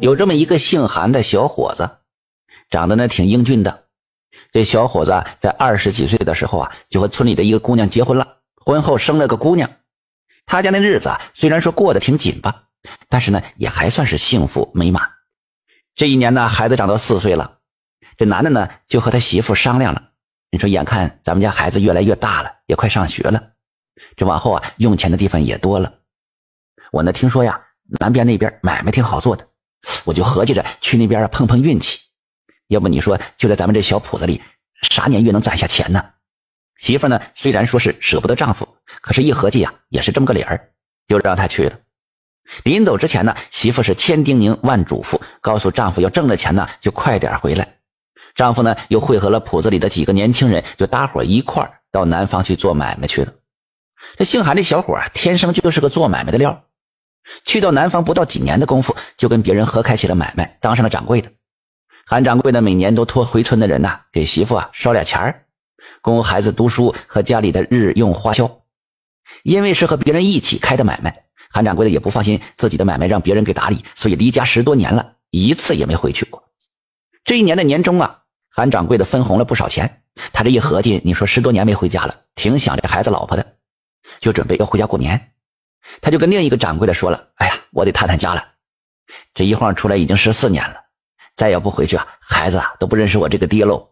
有这么一个姓韩的小伙子，长得呢挺英俊的。这小伙子在20几岁的时候啊，就和村里的一个姑娘结婚了，婚后生了个姑娘。他家那日子啊，虽然说过得挺紧吧，但是呢也还算是幸福美满。这一年呢，孩子长到4岁了，这男的呢就和他媳妇商量了，你说眼看咱们家孩子越来越大了，也快上学了，这往后啊用钱的地方也多了。我呢听说呀，南边那边买卖挺好做的，我就合计着去那边碰碰运气。要不你说就在咱们这小铺子里啥年月能攒下钱呢？媳妇呢虽然说是舍不得丈夫，可是一合计啊也是这么个理儿，就让他去了。临走之前呢，媳妇是千叮咛万嘱咐，告诉丈夫要挣了钱呢就快点回来。丈夫呢又汇合了铺子里的几个年轻人，就搭伙一块儿到南方去做买卖去了。这姓韩这小伙啊，天生就是个做买卖的料，去到南方不到几年的功夫，就跟别人合开起了买卖，当上了掌柜的。韩掌柜呢每年都托回村的人呐，给媳妇啊烧点钱儿，供孩子读书和家里的日用花销。因为是和别人一起开的买卖，韩掌柜的也不放心自己的买卖让别人给打理，所以离家10多年了，一次也没回去过。这一年的年终啊，韩掌柜的分红了不少钱，他这一合计，你说10多年没回家了，挺想这孩子老婆的，就准备要回家过年。他就跟另一个掌柜的说了，哎呀，我得探探家了，这一晃出来已经14年了，再要不回去啊，孩子啊都不认识我这个爹喽。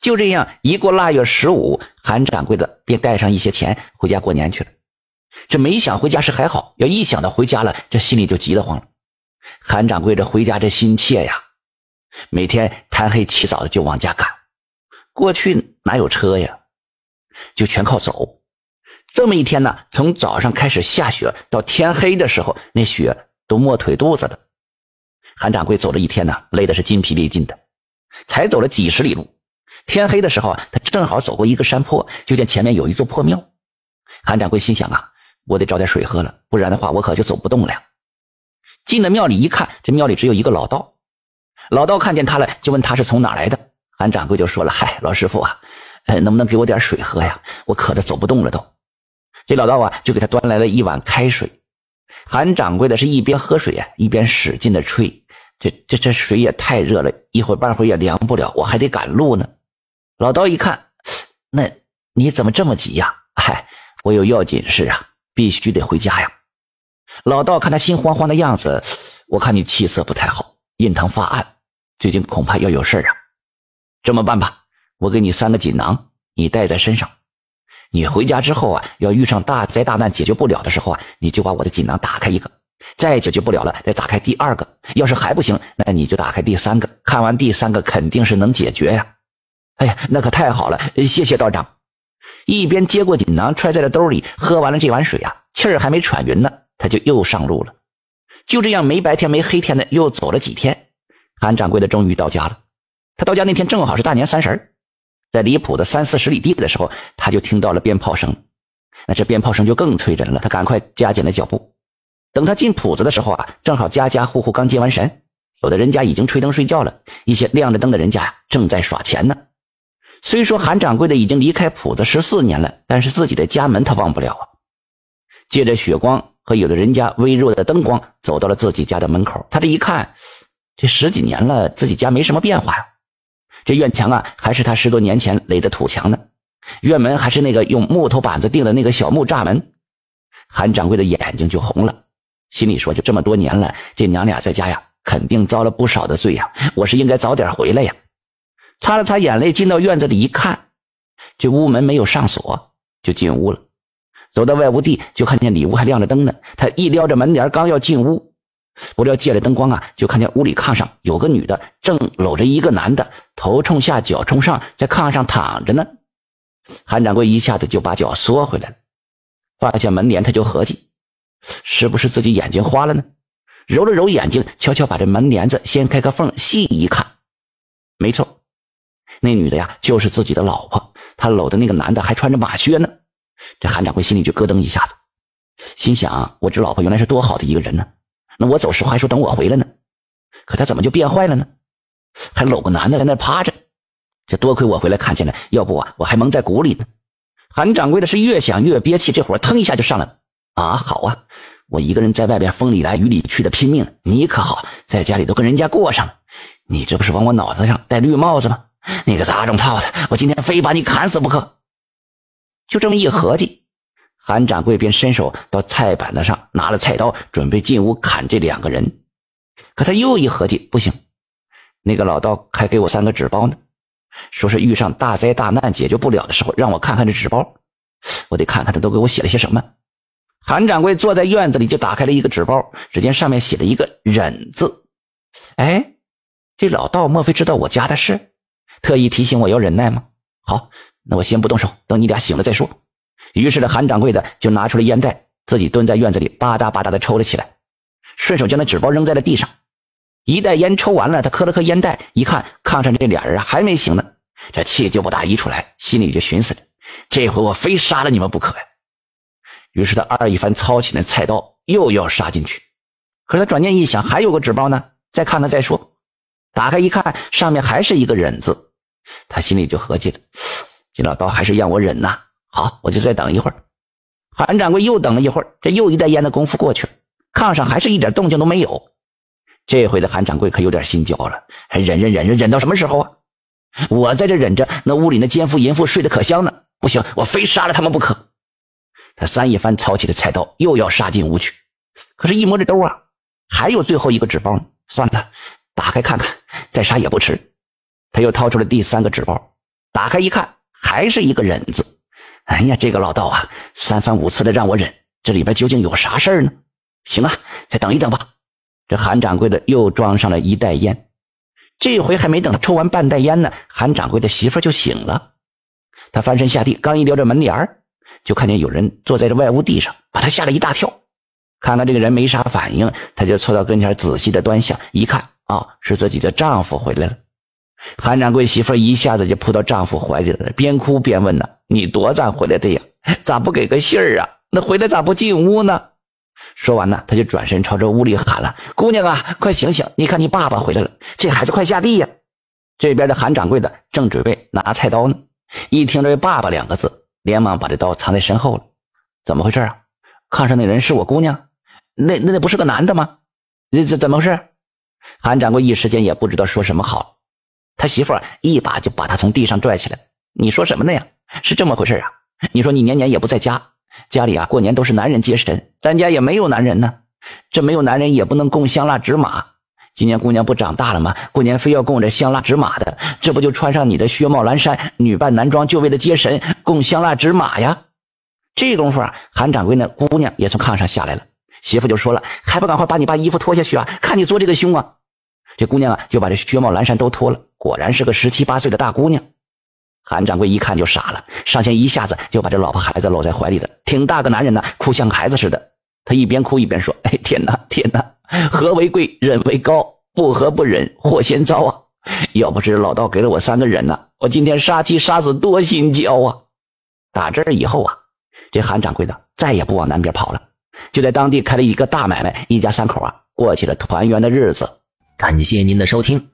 就这样一过腊月15，韩掌柜的便带上一些钱回家过年去了。这没想回家是还好，要一想到回家了，这心里就急得慌了。韩掌柜这回家这心切呀，每天贪黑起早的就往家赶，过去哪有车呀，就全靠走。这么一天呢，从早上开始下雪到天黑的时候，那雪都没腿肚子了。韩掌柜走了一天呢，累的是筋疲力尽的，才走了几十里路。天黑的时候啊，他正好走过一个山坡，就见前面有一座破庙。韩掌柜心想啊，我得找点水喝了，不然的话我可就走不动了呀。进了庙里一看，这庙里只有一个老道。老道看见他了，就问他是从哪来的。韩掌柜就说了，嗨，老师傅啊，能不能给我点水喝呀？我渴得走不动了都。这老道啊，就给他端来了一碗开水。韩掌柜的是一边喝水啊，一边使劲的吹，这水也太热了，一会儿半会儿也凉不了，我还得赶路呢。老道一看，那你怎么这么急呀？哎，我有要紧事啊，必须得回家呀。老道看他心慌慌的样子，我看你气色不太好，印堂发暗，最近恐怕要有事啊。这么办吧，我给你3个锦囊，你带在身上。你回家之后啊，要遇上大灾大难解决不了的时候啊，你就把我的锦囊打开一个，再解决不了了，再打开第2个，要是还不行，那你就打开第3个，看完第3个肯定是能解决呀。哎呀，那可太好了，谢谢道长。一边接过锦囊揣在了兜里，喝完了这碗水啊，气儿还没喘匀呢，他就又上路了。就这样没白天没黑天的又走了几天，韩掌柜的终于到家了。他到家那天正好是大年30，在离谱的30-40里地的时候，他就听到了鞭炮声。那这鞭炮声就更催人了，他赶快加紧了脚步。等他进铺子的时候啊，正好家家户户刚接完神，有的人家已经吹灯睡觉了，一些亮着灯的人家正在耍钱呢。虽说韩掌柜的已经离开铺子14年了，但是自己的家门他忘不了啊。借着雪光和有的人家微弱的灯光，走到了自己家的门口。他这一看，这10几年了，自己家没什么变化呀。这院墙啊，还是他10多年前垒的土墙呢，院门还是那个用木头板子钉的那个小木栅门。韩掌柜的眼睛就红了，心里说，就这么多年了，这娘俩在家呀，肯定遭了不少的罪呀，我是应该早点回来呀。擦了擦眼泪，进到院子里一看，这屋门没有上锁，就进屋了。走到外屋地，就看见里屋还亮着灯呢，他一撩着门帘刚要进屋，不料借了灯光啊，就看见屋里炕上有个女的正搂着一个男的，头冲下脚冲上，在炕上躺着呢。韩掌柜一下子就把脚缩回来了，放下门帘，他就合计，是不是自己眼睛花了呢？揉了揉眼睛，悄悄把这门帘子掀开个缝，细一看，没错，那女的呀就是自己的老婆，她搂的那个男的还穿着马靴呢。这韩掌柜心里就咯噔一下子，心想，我这老婆原来是多好的一个人呢，那我走时候还说等我回来呢，可他怎么就变坏了呢？还搂个男的在那趴着，这多亏我回来看见了，要不啊我还蒙在鼓里呢。韩掌柜的是越想越憋气，这火腾一下就上来了。啊，好啊，我一个人在外边风里来雨里去的拼命，你可好，在家里都跟人家过上了。你这不是往我脑子上戴绿帽子吗？那个杂种套子，我今天非把你砍死不可。就这么一合计，韩掌柜便伸手到菜板子上拿了菜刀，准备进屋砍这两个人。可他又一合计，不行，那个老道还给我3个纸包呢，说是遇上大灾大难解决不了的时候，让我看看这纸包，我得看看他都给我写了些什么。韩掌柜坐在院子里就打开了一个纸包，只见上面写了一个忍字。哎，这老道莫非知道我家的事，特意提醒我要忍耐吗？好，那我先不动手，等你俩醒了再说。于是这韩掌柜的就拿出了烟袋，自己蹲在院子里吧嗒吧嗒的抽了起来，顺手将那纸包扔在了地上。一袋烟抽完了，他磕了磕烟袋，一看炕上这俩人还没醒呢，这气就不打一处来，心里就寻思着，这回我非杀了你们不可呀。于是他二一番操起那菜刀，又要杀进去。可是他转念一想，还有个纸包呢，再看看再说。打开一看，上面还是一个忍字，他心里就合计了，这老刀还是让我忍呐，好，我就再等一会儿。韩掌柜又等了一会儿，这又一袋烟的功夫过去了，炕上还是一点动静都没有。这回的韩掌柜可有点心焦了，还忍到什么时候啊？我在这忍着，那屋里那奸夫淫妇睡得可香呢，不行，我非杀了他们不可。他三一番操起了菜刀，又要杀进屋去。可是一摸这兜啊，还有最后一个纸包呢，算了，打开看看，再杀也不迟。他又掏出了第3个纸包，打开一看，还是一个忍字。哎呀，这个老道啊，三番5次的让我忍，这里边究竟有啥事儿呢？行啊，再等一等吧。这韩掌柜的又装上了一袋烟，这回还没等他抽完半袋烟呢，韩掌柜的媳妇就醒了。他翻身下地，刚一撩着门帘儿，就看见有人坐在这外屋地上，把他吓了一大跳。看看这个人没啥反应，他就凑到跟前仔细的端详，一看是自己的丈夫回来了。韩掌柜媳妇一下子就扑到丈夫怀里了，边哭边问呢，你多咋回来的呀？咋不给个信儿啊？那回来咋不进屋呢？说完呢，他就转身朝着屋里喊了，姑娘啊，快醒醒，你看你爸爸回来了，这孩子快下地呀。这边的韩掌柜的正准备拿菜刀呢，一听这爸爸2个字，连忙把这刀藏在身后了。怎么回事啊？炕上那人是我姑娘？那不是个男的吗？这怎么回事？韩掌柜一时间也不知道说什么好。他媳妇一把就把他从地上拽起来，你说什么呢呀？是这么回事啊，你说你年年也不在家，家里啊过年都是男人接神，咱家也没有男人呢，这没有男人也不能供香蜡纸马，今年姑娘不长大了吗？过年非要供着香蜡纸马的，这不就穿上你的靴帽蓝衫，女扮男装，就为了接神供香蜡纸马呀。这功夫啊，韩掌柜呢姑娘也从炕上下来了，媳妇就说了，还不赶快把你把衣服脱下去啊，看你做这个凶啊。这姑娘啊就把这靴帽蓝衫都脱了，果然是个17、18岁的大姑娘。韩掌柜一看就傻了，上前一下子就把这老婆孩子搂在怀里了，挺大个男人呢，哭像孩子似的。他一边哭一边说，哎，天哪天哪，和为贵，忍为高，不和不忍，祸先遭啊！要不是老道给了我3个人呢，我今天杀妻杀死多心焦啊！打这以后啊，这韩掌柜的再也不往南边跑了，就在当地开了一个大买卖，一家3口啊过起了团圆的日子。感谢您的收听。